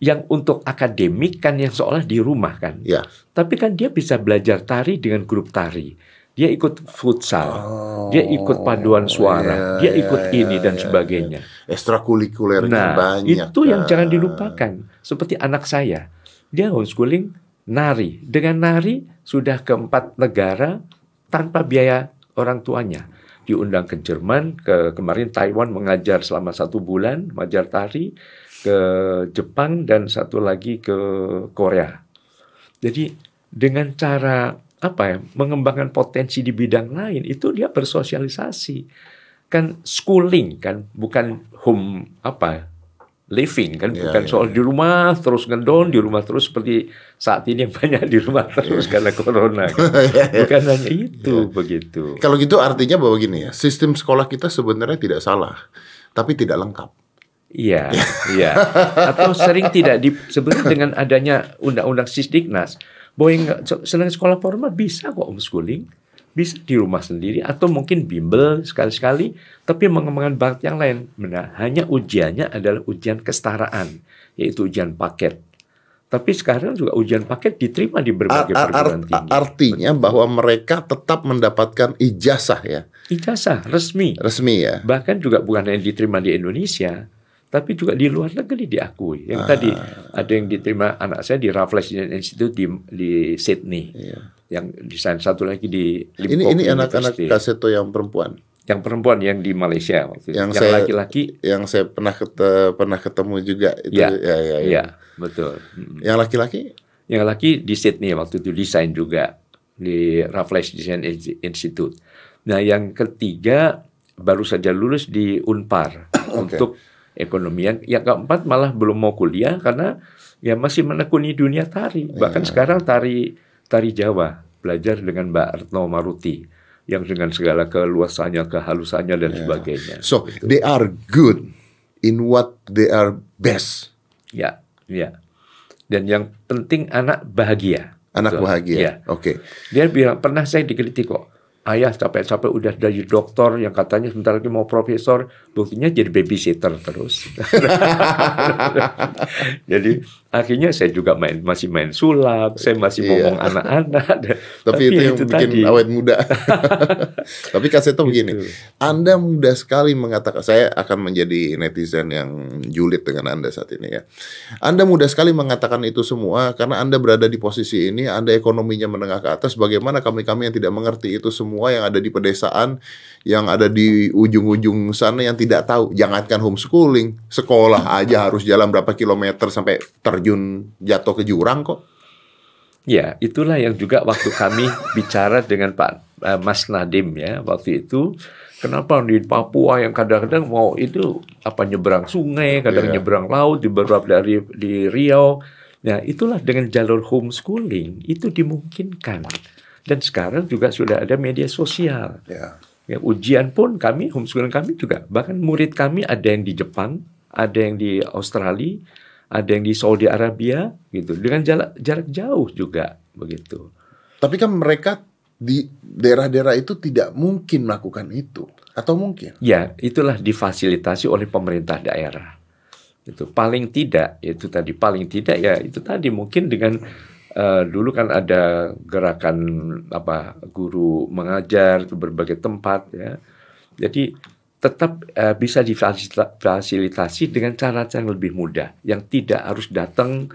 Yang untuk akademik kan yang seolah di rumah kan. Ya. Tapi kan dia bisa belajar tari dengan grup tari. Dia ikut futsal, oh, dia ikut paduan suara, iya, dia ikut iya, ini iya, dan iya, sebagainya. Ekstrakurikulernya nah, banyak. Itu kan. Yang jangan dilupakan. Seperti anak saya, dia homeschooling nari. Dengan nari sudah ke empat negara tanpa biaya orang tuanya. Diundang ke Jerman, ke kemarin Taiwan mengajar selama satu bulan, mengajar tari, ke Jepang dan satu lagi ke Korea. Jadi dengan cara apa ya, mengembangkan potensi di bidang lain, itu dia bersosialisasi. Kan schooling kan, bukan home apa, living kan, yeah, bukan yeah, soal yeah. di rumah terus ngedown, di rumah terus seperti saat ini yang banyak di rumah terus yeah. karena corona kan. Bukan hanya itu yeah. begitu. Kalau gitu artinya bahwa gini ya, sistem sekolah kita sebenarnya tidak salah, tapi tidak lengkap. Iya, iya. Atau sering tidak di, sebenarnya dengan adanya undang-undang Sisdiknas, bahwa selain sekolah formal bisa kok homeschooling, bisa di rumah sendiri atau mungkin bimbel sekali-sekali, tapi mengembangkan bakat yang lain. Benar, hanya ujiannya adalah ujian kesetaraan, yaitu ujian paket. Tapi sekarang juga ujian paket diterima di berbagai perguruan tinggi. Artinya bahwa mereka tetap mendapatkan ijazah ya. Ijazah resmi. Resmi ya. Bahkan juga bukan hanya diterima di Indonesia, tapi juga di luar negeri diakui. Yang ah. tadi ada yang diterima anak saya di Raffles Design Institute di, di Sydney. Iya. Yang desain satu lagi di Limpopo. Ini ini anak-anak Kak Seto yang perempuan. Yang perempuan yang di Malaysia waktu itu. Yang laki-laki yang, yang saya pernah ketemu, pernah ketemu juga itu. Ya, ya, ya, ya. ya betul. Yang laki-laki? Yang laki di Sydney waktu itu desain juga di Raffles Design Institute. Nah, yang ketiga baru saja lulus di Unpar okay. untuk ekonomi. Yang, yang keempat malah belum mau kuliah karena ya masih menekuni dunia tari. Bahkan ya. sekarang tari Tari Jawa, belajar dengan Mbak Retno Maruti, yang dengan segala keluasannya, kehalusannya, dan yeah. sebagainya. So, gitu. They are good in what they are best. Ya, ya. Dan yang penting anak bahagia. Anak so, bahagia, ya. Oke. Okay. Dia bilang, pernah saya dikritik kok, ayah capek-capek udah dari dokter yang katanya sebentar lagi mau profesor, buktinya jadi babysitter terus. Jadi akhirnya saya juga main, masih main sulap, saya masih iya. ngomong anak-anak. Tapi, Tapi itu yang itu bikin tadi. awet muda. Tapi Kak Seto begini, gitu. Anda mudah sekali mengatakan, saya akan menjadi netizen yang julid dengan Anda saat ini ya. Anda mudah sekali mengatakan itu semua karena Anda berada di posisi ini, Anda ekonominya menengah ke atas, bagaimana kami-kami yang tidak mengerti itu semua yang ada di pedesaan, yang ada di ujung-ujung sana yang tidak tahu. Jangankan homeschooling, sekolah aja harus jalan berapa kilometer sampai terjun jatuh ke jurang kok. Ya, itulah yang juga waktu kami bicara dengan Pak uh, Mas Nadim ya waktu itu. Kenapa di Papua yang kadang-kadang mau itu apa nyebrang sungai, kadang yeah. nyebrang laut di beberapa dari di Riau. Nah, itulah dengan jalur homeschooling itu dimungkinkan. Dan sekarang juga sudah ada media sosial. Ya. Ya, ujian pun kami, homeschooling kami juga. Bahkan murid kami ada yang di Jepang, ada yang di Australia, ada yang di Saudi Arabia, gitu. Dengan jarak, jarak jauh juga, begitu. Tapi kan mereka di daerah-daerah itu tidak mungkin melakukan itu, atau mungkin? Ya, itulah difasilitasi oleh pemerintah daerah. Itu paling tidak, itu tadi paling tidak ya itu tadi mungkin dengan Uh, dulu kan ada gerakan apa guru mengajar ke berbagai tempat ya, jadi tetap uh, bisa difasilitasi dengan cara-cara yang lebih mudah, yang tidak harus datang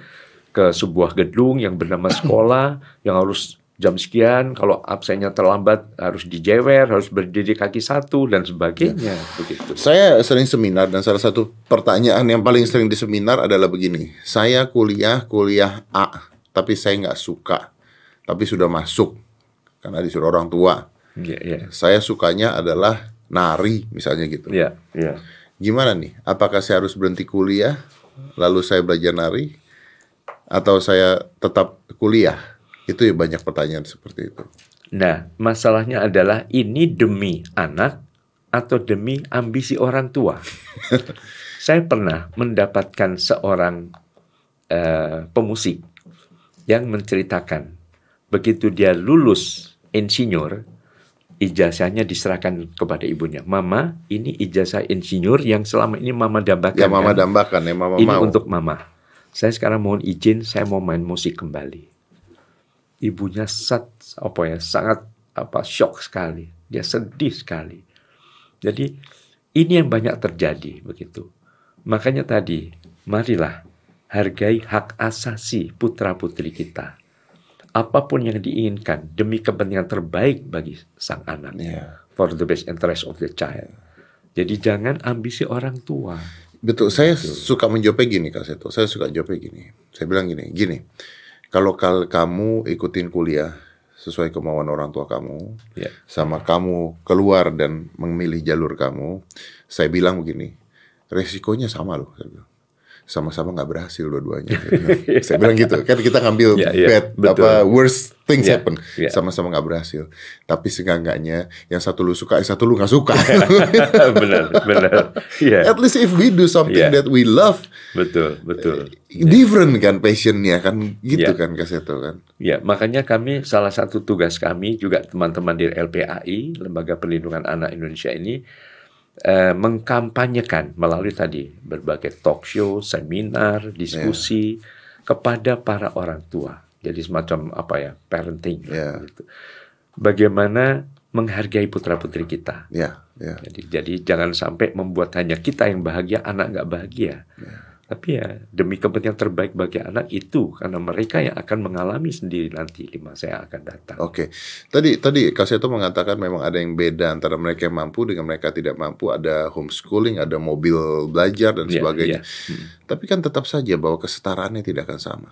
ke sebuah gedung yang bernama sekolah, yang harus jam sekian, kalau absennya terlambat harus dijewer, harus berdiri kaki satu dan sebagainya. Begitu. Saya sering seminar dan salah satu pertanyaan yang paling sering di seminar adalah begini, saya kuliah kuliah A tapi saya nggak suka, tapi sudah masuk karena disuruh orang tua. Yeah, yeah. Saya sukanya adalah nari misalnya gitu. Yeah, yeah. Gimana nih? Apakah saya harus berhenti kuliah lalu saya belajar nari atau saya tetap kuliah? Itu ya banyak pertanyaan seperti itu. Nah, masalahnya adalah ini demi anak atau demi ambisi orang tua. Saya pernah mendapatkan seorang uh, pemusik yang menceritakan begitu dia lulus insinyur, ijazahnya diserahkan kepada ibunya. Mama, ini ijazah insinyur yang selama ini mama dambakan. Ya, mama kan? dambakan ya, mama ini mau. Untuk mama. Saya sekarang mohon izin, saya mau main musik kembali. Ibunya sat, apa ya, sangat apa shock sekali. Dia sedih sekali. Jadi ini yang banyak terjadi begitu. Makanya tadi, marilah hargai hak asasi putra-putri kita. Apapun yang diinginkan demi kepentingan terbaik bagi sang anak. Yeah. For the best interest of the child. Jadi jangan ambisi orang tua. Betul. Saya Betul. suka menjawabnya gini Kak Seto. Saya suka jawabnya gini. Saya bilang gini, gini. Kalau kal kamu ikutin kuliah sesuai kemauan orang tua kamu, yeah. sama kamu keluar dan memilih jalur kamu, saya bilang begini, resikonya sama loh. Saya bilang. sama-sama nggak berhasil dua-duanya. Gitu. Saya bilang gitu, kan kita ngambil yeah, yeah, bad, betul. apa worst things yeah, happen, yeah. sama-sama nggak berhasil. Tapi seenggak-enggaknya yang satu lu suka, yang satu lu nggak suka. Benar, benar. Yeah. At least if we do something yeah. that we love, betul, betul. Different yeah. kan passionnya kan, gitu yeah. kan Kak Seto kan. Ya, yeah. makanya kami salah satu tugas kami juga teman-teman di L P A I, Lembaga Perlindungan Anak Indonesia ini. Eh, mengkampanyekan melalui tadi berbagai talk show, seminar, diskusi yeah. kepada para orang tua. Jadi semacam apa ya, parenting yeah. gitu. Bagaimana menghargai putra-putri kita. Yeah. Yeah. Jadi, jadi jangan sampai membuat hanya kita yang bahagia, anak nggak bahagia. Yeah. Tapi ya demi kepentingan terbaik bagi anak itu, karena mereka yang akan mengalami sendiri nanti di masa yang akan datang. Oke, okay. tadi tadi Kak Seto mengatakan memang ada yang beda antara mereka yang mampu dengan mereka tidak mampu. Ada homeschooling, ada mobil belajar dan yeah, sebagainya. Yeah. Hmm. Tapi kan tetap saja bahwa kesetaraannya tidak akan sama.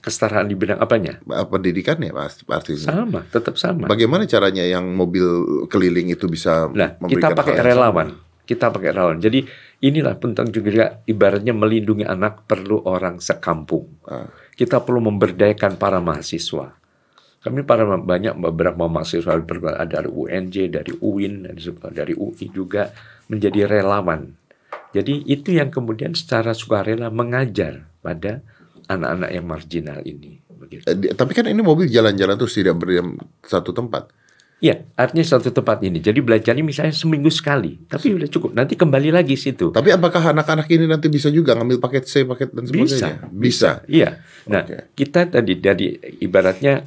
Kesetaraan di bidang apanya? Pendidikannya, Mas. Artinya. Sama, tetap sama. Bagaimana caranya yang mobil keliling itu bisa? Nah, kita pakai relawan. Sama? Kita pakai relawan. Jadi inilah penting juga ibaratnya melindungi anak perlu orang sekampung. Ah. Kita perlu memberdayakan para mahasiswa. Kami para banyak beberapa mahasiswa dari U N J, dari U I N, dari U I juga menjadi relawan. Jadi itu yang kemudian secara sukarela mengajar pada anak-anak yang marginal ini. Begitu. Tapi kan ini mobil jalan-jalan terus tidak berdiam satu tempat. Iya, artinya satu tempat ini. Jadi belajarnya misalnya seminggu sekali, tapi udah cukup. Nanti kembali lagi situ. Tapi apakah anak-anak ini nanti bisa juga ngambil paket C, paket dan sebagainya? Bisa, bisa. Iya. Nah, okay. kita tadi dari ibaratnya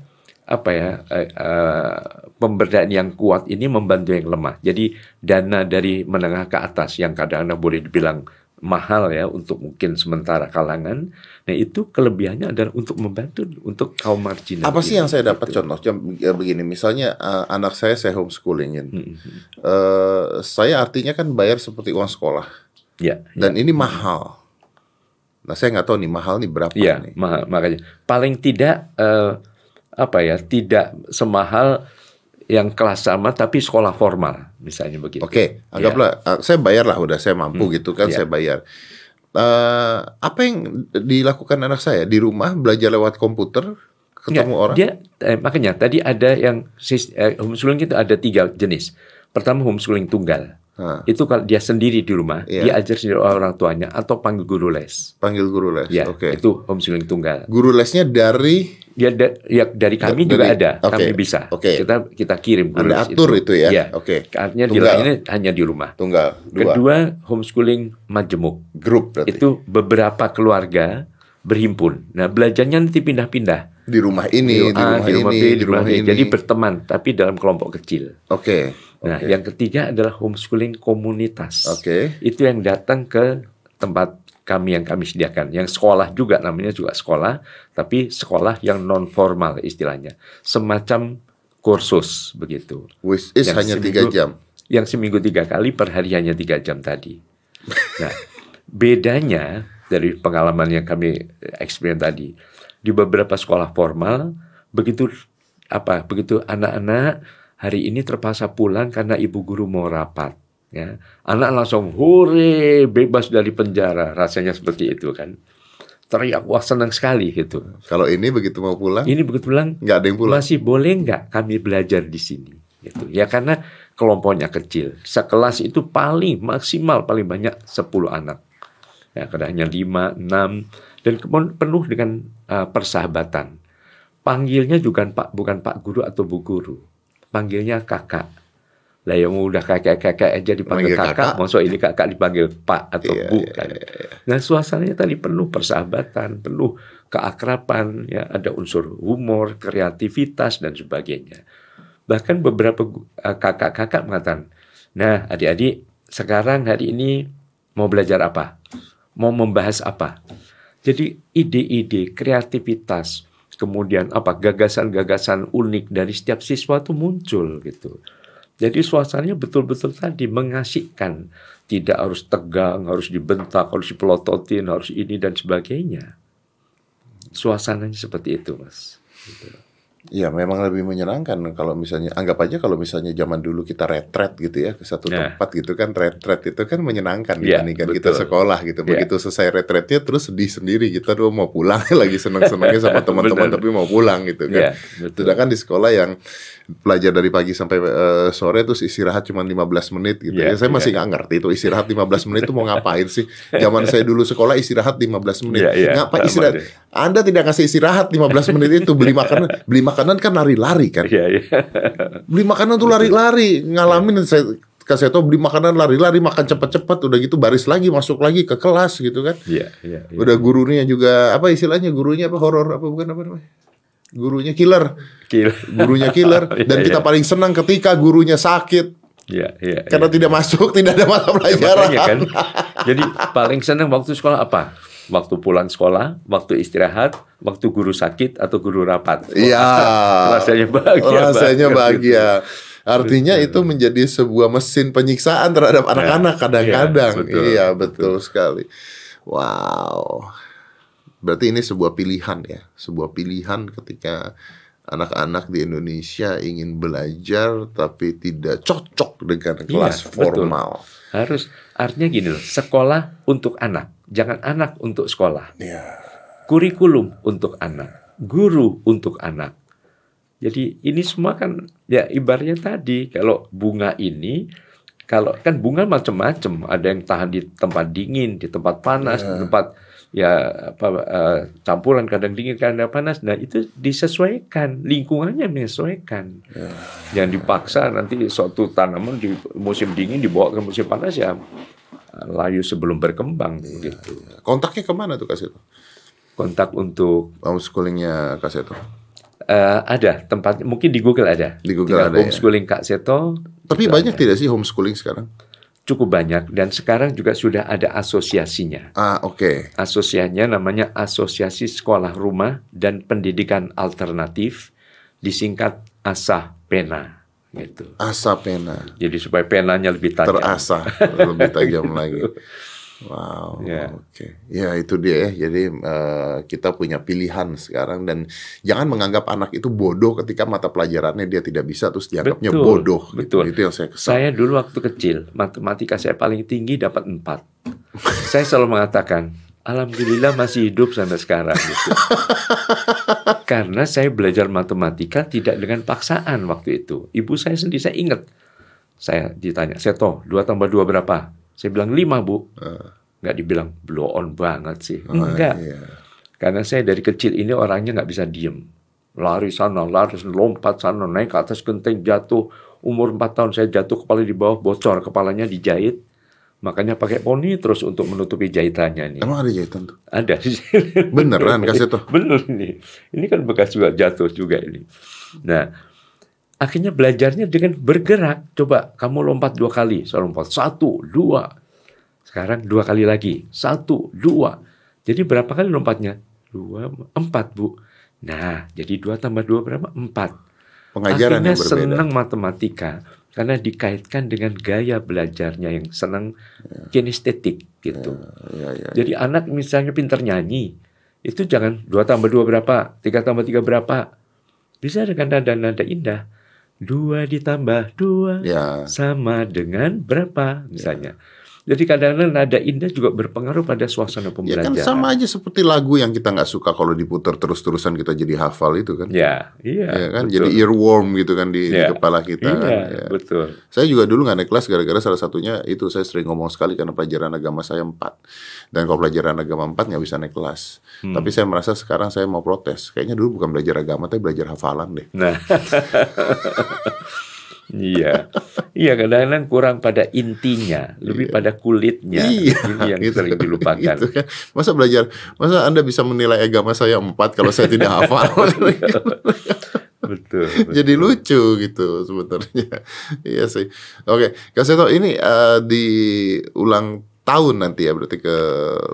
apa ya uh, uh, pemberdayaan yang kuat ini membantu yang lemah. Jadi dana dari menengah ke atas yang kadang-kadang boleh dibilang mahal ya untuk mungkin sementara kalangan. Nah itu kelebihannya adalah untuk membantu untuk kaum marginal. Apa sih yang saya dapat gitu. Contoh begini, misalnya uh, anak saya saya homeschoolingin, hmm. uh, saya artinya kan bayar seperti uang sekolah. Ya. Dan ya. Ini mahal. Nah saya nggak tahu nih mahal nih berapa ya, nih. Mahal, makanya paling tidak uh, apa ya tidak semahal yang kelas sama tapi sekolah formal misalnya begitu. Oke, okay, anggaplah yeah. saya bayar lah udah saya mampu hmm, gitu kan yeah. saya bayar. Uh, apa yang dilakukan anak saya di rumah belajar lewat komputer ketemu yeah, orang? Dia eh, makanya tadi ada yang eh, homeschooling itu ada tiga jenis. Pertama homeschooling tunggal. Nah. Itu kalau dia sendiri di rumah, yeah. dia ajar sendiri orang tuanya atau panggil guru les. Panggil guru les. Ya, okay. Itu homeschooling tunggal. Guru lesnya dari ya, da, ya dari kami dari, juga ada. Okay. Kami bisa. Okay. Kita kita kirim guru les. Ada atur itu, itu ya. ya. Oke. Okay. Artinya di lainnya hanya di rumah. Tunggal. Dua. Kedua, homeschooling majemuk. Grup berarti. Itu beberapa keluarga berhimpun. Nah, belajarnya nanti pindah-pindah. Di rumah ini, di rumah, di rumah ini, B, di rumah ini. Jadi berteman, tapi dalam kelompok kecil. Oke. Okay. Nah, okay. yang ketiga adalah homeschooling komunitas. Oke. Okay. Itu yang datang ke tempat kami yang kami sediakan. Yang sekolah juga, namanya juga sekolah, tapi sekolah yang non-formal istilahnya. Semacam kursus, begitu. Which is yang hanya seminggu, tiga jam. Yang seminggu tiga kali, per hari hanya tiga jam tadi. Nah, bedanya dari pengalaman yang kami eksperimen tadi, di beberapa sekolah formal begitu apa begitu anak-anak hari ini terpaksa pulang karena ibu guru mau rapat ya anak langsung hore bebas dari penjara rasanya seperti itu kan teriak wah senang sekali gitu. Kalau ini begitu mau pulang ini begitu pulang nggak ada yang pulang masih boleh nggak kami belajar di sini gitu ya karena kelompoknya kecil sekelas itu paling maksimal paling banyak sepuluh anak ya kadang hanya lima enam dan kemudian penuh dengan uh, persahabatan. Panggilnya juga pak, bukan Pak Guru atau Bu Guru. Panggilnya kakak. Lah yang udah kakak-kakak aja dipanggil Manggil kakak, maksud ini kakak dipanggil Pak atau iya, Bu. Iya, kan. iya, iya. Nah suasananya tadi penuh persahabatan, penuh keakraban, ya ada unsur humor, kreativitas dan sebagainya. Bahkan beberapa kakak-kakak uh, mengatakan, nah adik-adik sekarang hari ini mau belajar apa? Mau membahas apa? Jadi ide-ide, kreativitas, kemudian apa gagasan-gagasan unik dari setiap siswa itu muncul gitu. Jadi suasananya betul-betul tadi mengasyikkan, tidak harus tegang, harus dibentak, harus dipelototin, harus ini dan sebagainya. Suasananya seperti itu, Mas. Gitu. Iya, memang lebih menyenangkan kalau misalnya, anggap aja kalau misalnya zaman dulu kita retret gitu ya ke satu nah. tempat gitu kan, retret itu kan menyenangkan yeah, dibandingkan betul. kita sekolah gitu. Yeah. Begitu selesai retretnya terus sedih sendiri, kita tuh mau pulang lagi seneng-senengnya sama teman-teman tapi mau pulang gitu kan. Yeah, Sedangkan di sekolah yang belajar dari pagi sampai uh, sore terus istirahat cuma lima belas menit gitu yeah, ya. Saya yeah. masih nggak ngerti itu istirahat lima belas menit itu mau ngapain sih? Zaman saya dulu sekolah istirahat lima belas menit. Yeah, yeah. Ngapain istirahat? Deh. Anda tidak kasih istirahat lima belas menit itu, beli makanan, beli makanan kan lari-lari kan. Iya, iya. Beli makanan tuh lari-lari, ngalamin saya Kak Seto beli makanan lari-lari, makan cepat-cepat, udah gitu baris lagi, masuk lagi ke kelas gitu kan. Iya, iya, iya. Udah gurunya juga apa istilahnya? Gurunya apa horor apa bukan apa namanya? Gurunya killer. Killer. Gurunya killer dan kita paling senang ketika gurunya sakit. Ya, ya, karena ya, tidak ya. masuk, tidak ada mata pelajaran. Ya, kan? Jadi paling senang waktu sekolah apa? Waktu pulang sekolah, waktu istirahat, waktu guru sakit atau guru rapat. Iya. Rasanya bahagia. Rasanya bahagia. Artinya betul. Itu menjadi sebuah mesin penyiksaan terhadap anak-anak kadang-kadang. Ya, betul, iya, betul, betul sekali. Wow. Berarti ini sebuah pilihan ya, sebuah pilihan ketika anak-anak di Indonesia ingin belajar tapi tidak cocok dengan kelas iya, formal. Betul. Harus, artinya gini loh, sekolah untuk anak, jangan anak untuk sekolah. Iya. Kurikulum untuk anak, guru untuk anak. Jadi ini semua kan ya ibaratnya tadi kalau bunga ini, kalau kan bunga macam-macam, ada yang tahan di tempat dingin, di tempat panas, iya. di tempat ya apa uh, campuran kadang dingin kadang panas, nah itu disesuaikan lingkungannya menyesuaikan ya. Yang dipaksa nanti suatu tanaman di musim dingin dibawa ke musim panas ya layu sebelum berkembang ya, gitu. Ya. Kontaknya kemana tuh Kak Seto? Kontak untuk homeschoolingnya Kak Seto? Uh, ada tempat mungkin di Google ada. Di Google Tinggal ada homeschooling ya. Kak Seto. Tapi banyak ada. Tidak sih homeschooling sekarang? Cukup banyak dan sekarang juga sudah ada asosiasinya. Ah, oke. Okay. Asosiasinya namanya Asosiasi Sekolah Rumah dan Pendidikan Alternatif, disingkat ASAH PENA gitu. ASAH PENA. Jadi supaya penanya lebih tajam. Terasah, lebih tajam lagi. Wow, yeah. oke, okay. ya itu dia ya. Jadi uh, kita punya pilihan sekarang dan jangan menganggap anak itu bodoh ketika mata pelajarannya dia tidak bisa terus dianggapnya betul, bodoh. Betul. Gitu. Itu yang saya kesal. Saya dulu waktu kecil matematika saya paling tinggi dapat empat. Saya selalu mengatakan, alhamdulillah masih hidup sampai sekarang. Gitu. Karena saya belajar matematika tidak dengan paksaan waktu itu. Ibu saya sendiri saya ingat, saya ditanya, Seto, dua tambah dua berapa? Saya bilang lima bu, nggak dibilang blow on banget sih, enggak. Oh, iya. Karena saya dari kecil ini orangnya nggak bisa diem, lari sana, lari lompat sana, naik ke atas genteng jatuh. Umur empat tahun saya jatuh kepala di bawah bocor, kepalanya dijahit, makanya pakai poni terus untuk menutupi jahitannya nih. Emang ada jahitan tuh? Ada. Beneran Kak Seto? Bener nih, ini kan bekas juga jatuh juga ini. Nah. Akhirnya belajarnya dengan bergerak. Coba kamu lompat dua kali. Saya lompat satu, dua. Sekarang dua kali lagi. Satu, dua. Jadi berapa kali lompatnya? Dua, empat bu. Nah, jadi dua tambah dua berapa? Empat. Pengajaran akhirnya yang berbeda. Senang matematika karena dikaitkan dengan gaya belajarnya yang senang ya. kinestetik gitu. Ya, ya, ya, jadi ya. Anak misalnya pintar nyanyi itu jangan dua tambah dua berapa, tiga tambah tiga berapa. Bisa dengan nada-nada indah. Dua ditambah dua ya. sama dengan berapa misalnya. Ya. Jadi kadang-kadang nada indah juga berpengaruh pada suasana pembelajaran. Ya kan sama aja seperti lagu yang kita nggak suka kalau diputar terus-terusan kita jadi hafal itu kan. Ya, iya. Ya kan? Jadi earworm gitu kan di, ya. di kepala kita. Iya, kan? Ya. Betul. Saya juga dulu nggak naik kelas gara-gara salah satunya itu saya sering ngomong sekali karena pelajaran agama saya empat. Dan kalau pelajaran agama empat nggak bisa naik kelas. Hmm. Tapi saya merasa sekarang saya mau protes. Kayaknya dulu bukan belajar agama, tapi belajar hafalan deh. Nah, iya, iya kadang-kadang kurang pada intinya, lebih iya. pada kulitnya. Iya, ini yang gitu, sering dilupakan. Gitu kan. Masa belajar, masa Anda bisa menilai agama saya empat kalau saya tidak hafal? Betul, betul. Jadi lucu gitu sebetulnya. Iya sih. Oke, Kak Seto ini uh, di ulang tahun nanti ya, berarti ke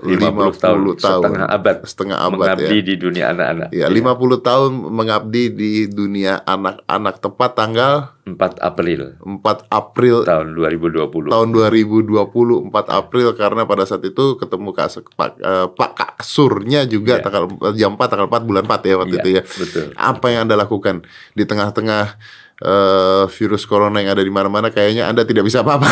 lima puluh, lima puluh tahun, tahun setengah abad, setengah abad mengabdi ya, di dunia anak-anak. Ya, ya, lima puluh tahun mengabdi di dunia anak-anak, tepat tanggal empat April. empat April tahun dua ribu dua puluh. Tahun dua ribu dua puluh empat April, karena pada saat itu ketemu Kak, Pak, eh, Pak Kasurnya juga ya, tanggal jam empat tanggal empat bulan empat ya waktu ya, itu ya. Betul. Apa yang Anda lakukan di tengah-tengah uh, virus corona yang ada di mana-mana? Kayaknya Anda tidak bisa apa-apa.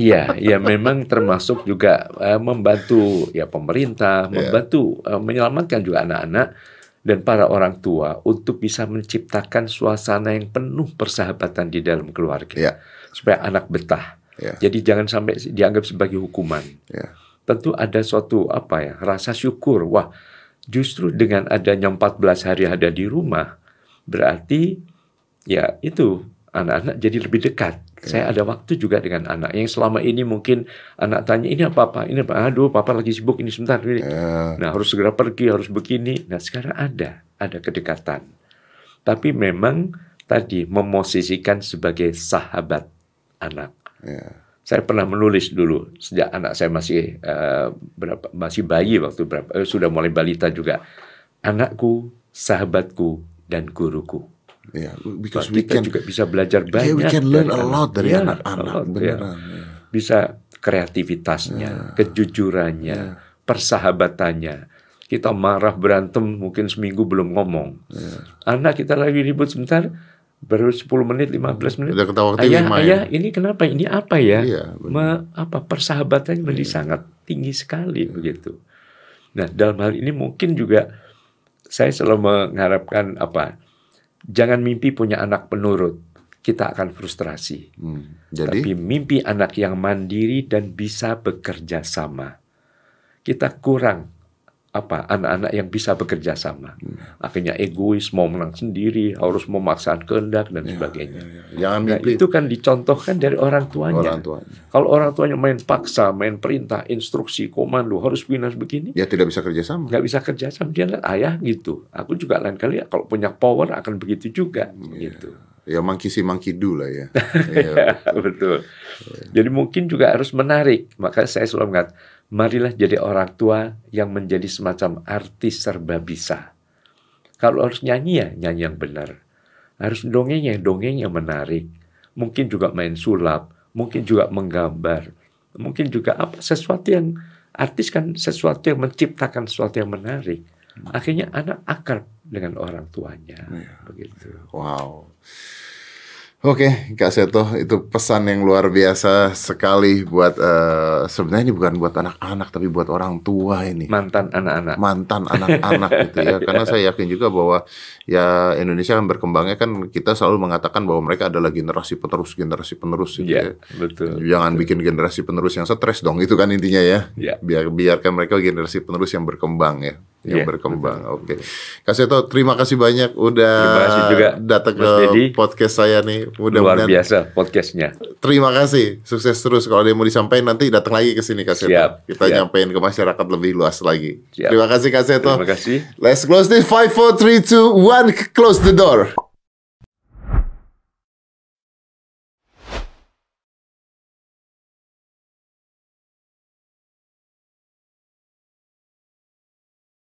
Iya, ya memang termasuk juga uh, membantu ya pemerintah, yeah, membantu uh, menyelamatkan juga anak-anak dan para orang tua untuk bisa menciptakan suasana yang penuh persahabatan di dalam keluarga, yeah, supaya anak betah. Yeah. Jadi jangan sampai dianggap sebagai hukuman. Yeah. Tentu ada suatu apa ya, rasa syukur. Wah, justru dengan adanya empat belas hari ada di rumah, berarti ya itu anak-anak jadi lebih dekat. Saya ada waktu juga dengan anak yang selama ini mungkin anak tanya, ini apa Pak, ini apa, aduh Papa lagi sibuk, ini sebentar ini. Yeah. Nah harus segera pergi, harus begini. Nah sekarang ada, ada kedekatan. Tapi memang tadi memosisikan sebagai sahabat anak. Yeah. Saya pernah menulis dulu sejak anak saya masih uh, berapa, masih bayi waktu berapa, eh, sudah mulai balita juga. Anakku, sahabatku, dan guruku. Yeah, because we can, juga bisa belajar banyak. Yeah, we can learn a lot dari anak-anak, yeah, beneran. Yeah. Bisa kreativitasnya, yeah, kejujurannya, yeah, persahabatannya. Kita marah berantem mungkin seminggu belum ngomong. Yeah. Anak kita lagi ribut sebentar, baru sepuluh menit, lima belas menit. Udah ketawa-ketawa. Ayah, ayah, ini kenapa? Ini apa ya? Yeah, Ma, apa persahabatannya menjadi yeah, sangat tinggi sekali, yeah, begitu. Nah, dalam hal ini mungkin juga saya selalu mengharapkan apa? Jangan mimpi punya anak penurut, kita akan frustrasi. Hmm, jadi? Tapi mimpi anak yang mandiri dan bisa bekerja sama. Kita kurang apa anak-anak yang bisa bekerja sama. Hmm. Akhirnya egois, mau menang sendiri, harus memaksakan kehendak dan ya, sebagainya. Ya, ya. Jangan mimpi. Nah, itu kan dicontohkan dari orang tuanya. Orang tuanya. Kalau orang tuanya main paksa, main perintah, instruksi, komando, harus begini begini. Ya tidak bisa kerja sama. Nggak bisa kerja sama, dia lihat ayah gitu. Aku juga lain kali ya, kalau punya power akan begitu juga. Ya, gitu. Ya monkey see monkey do lah ya. Ya. Betul. Ya. Jadi mungkin juga harus menarik. Maka saya selalu mengatakan, marilah jadi orang tua yang menjadi semacam artis serba bisa. Kalau harus nyanyi ya, nyanyi yang benar. Harus dongeng ya, dongeng yang menarik. Mungkin juga main sulap, mungkin juga menggambar. Mungkin juga apa sesuatu yang, artis kan sesuatu yang menciptakan sesuatu yang menarik. Akhirnya anak akrab dengan orang tuanya. Ya. Begitu. Wow. Oke, okay, Kak Seto, itu pesan yang luar biasa sekali buat uh, sebenarnya ini bukan buat anak-anak tapi buat orang tua ini. Mantan anak-anak. Mantan anak-anak gitu ya. Karena saya yakin juga bahwa ya Indonesia kan berkembangnya kan kita selalu mengatakan bahwa mereka adalah generasi penerus, generasi penerus gitu yeah, ya. Betul. Jangan betul. Bikin generasi penerus yang stres dong, itu kan intinya ya. Yeah. Biar biarkan mereka generasi penerus yang berkembang ya. Yang yeah, berkembang. Oke. Okay. Kak Seto, terima kasih banyak udah terima kasih juga datang Mas ke Dedi. Podcast saya nih. Mudah-mudahan luar biasa podcastnya. Terima kasih. Sukses terus. Kalau dia mau disampaikan nanti datang lagi ke sini Kak Seto. Siap, kita siap. Nyampein ke masyarakat lebih luas lagi. Siap. Terima kasih Kak Seto. Terima kasih. Let's close this. five, four, three, two, one. Close the door.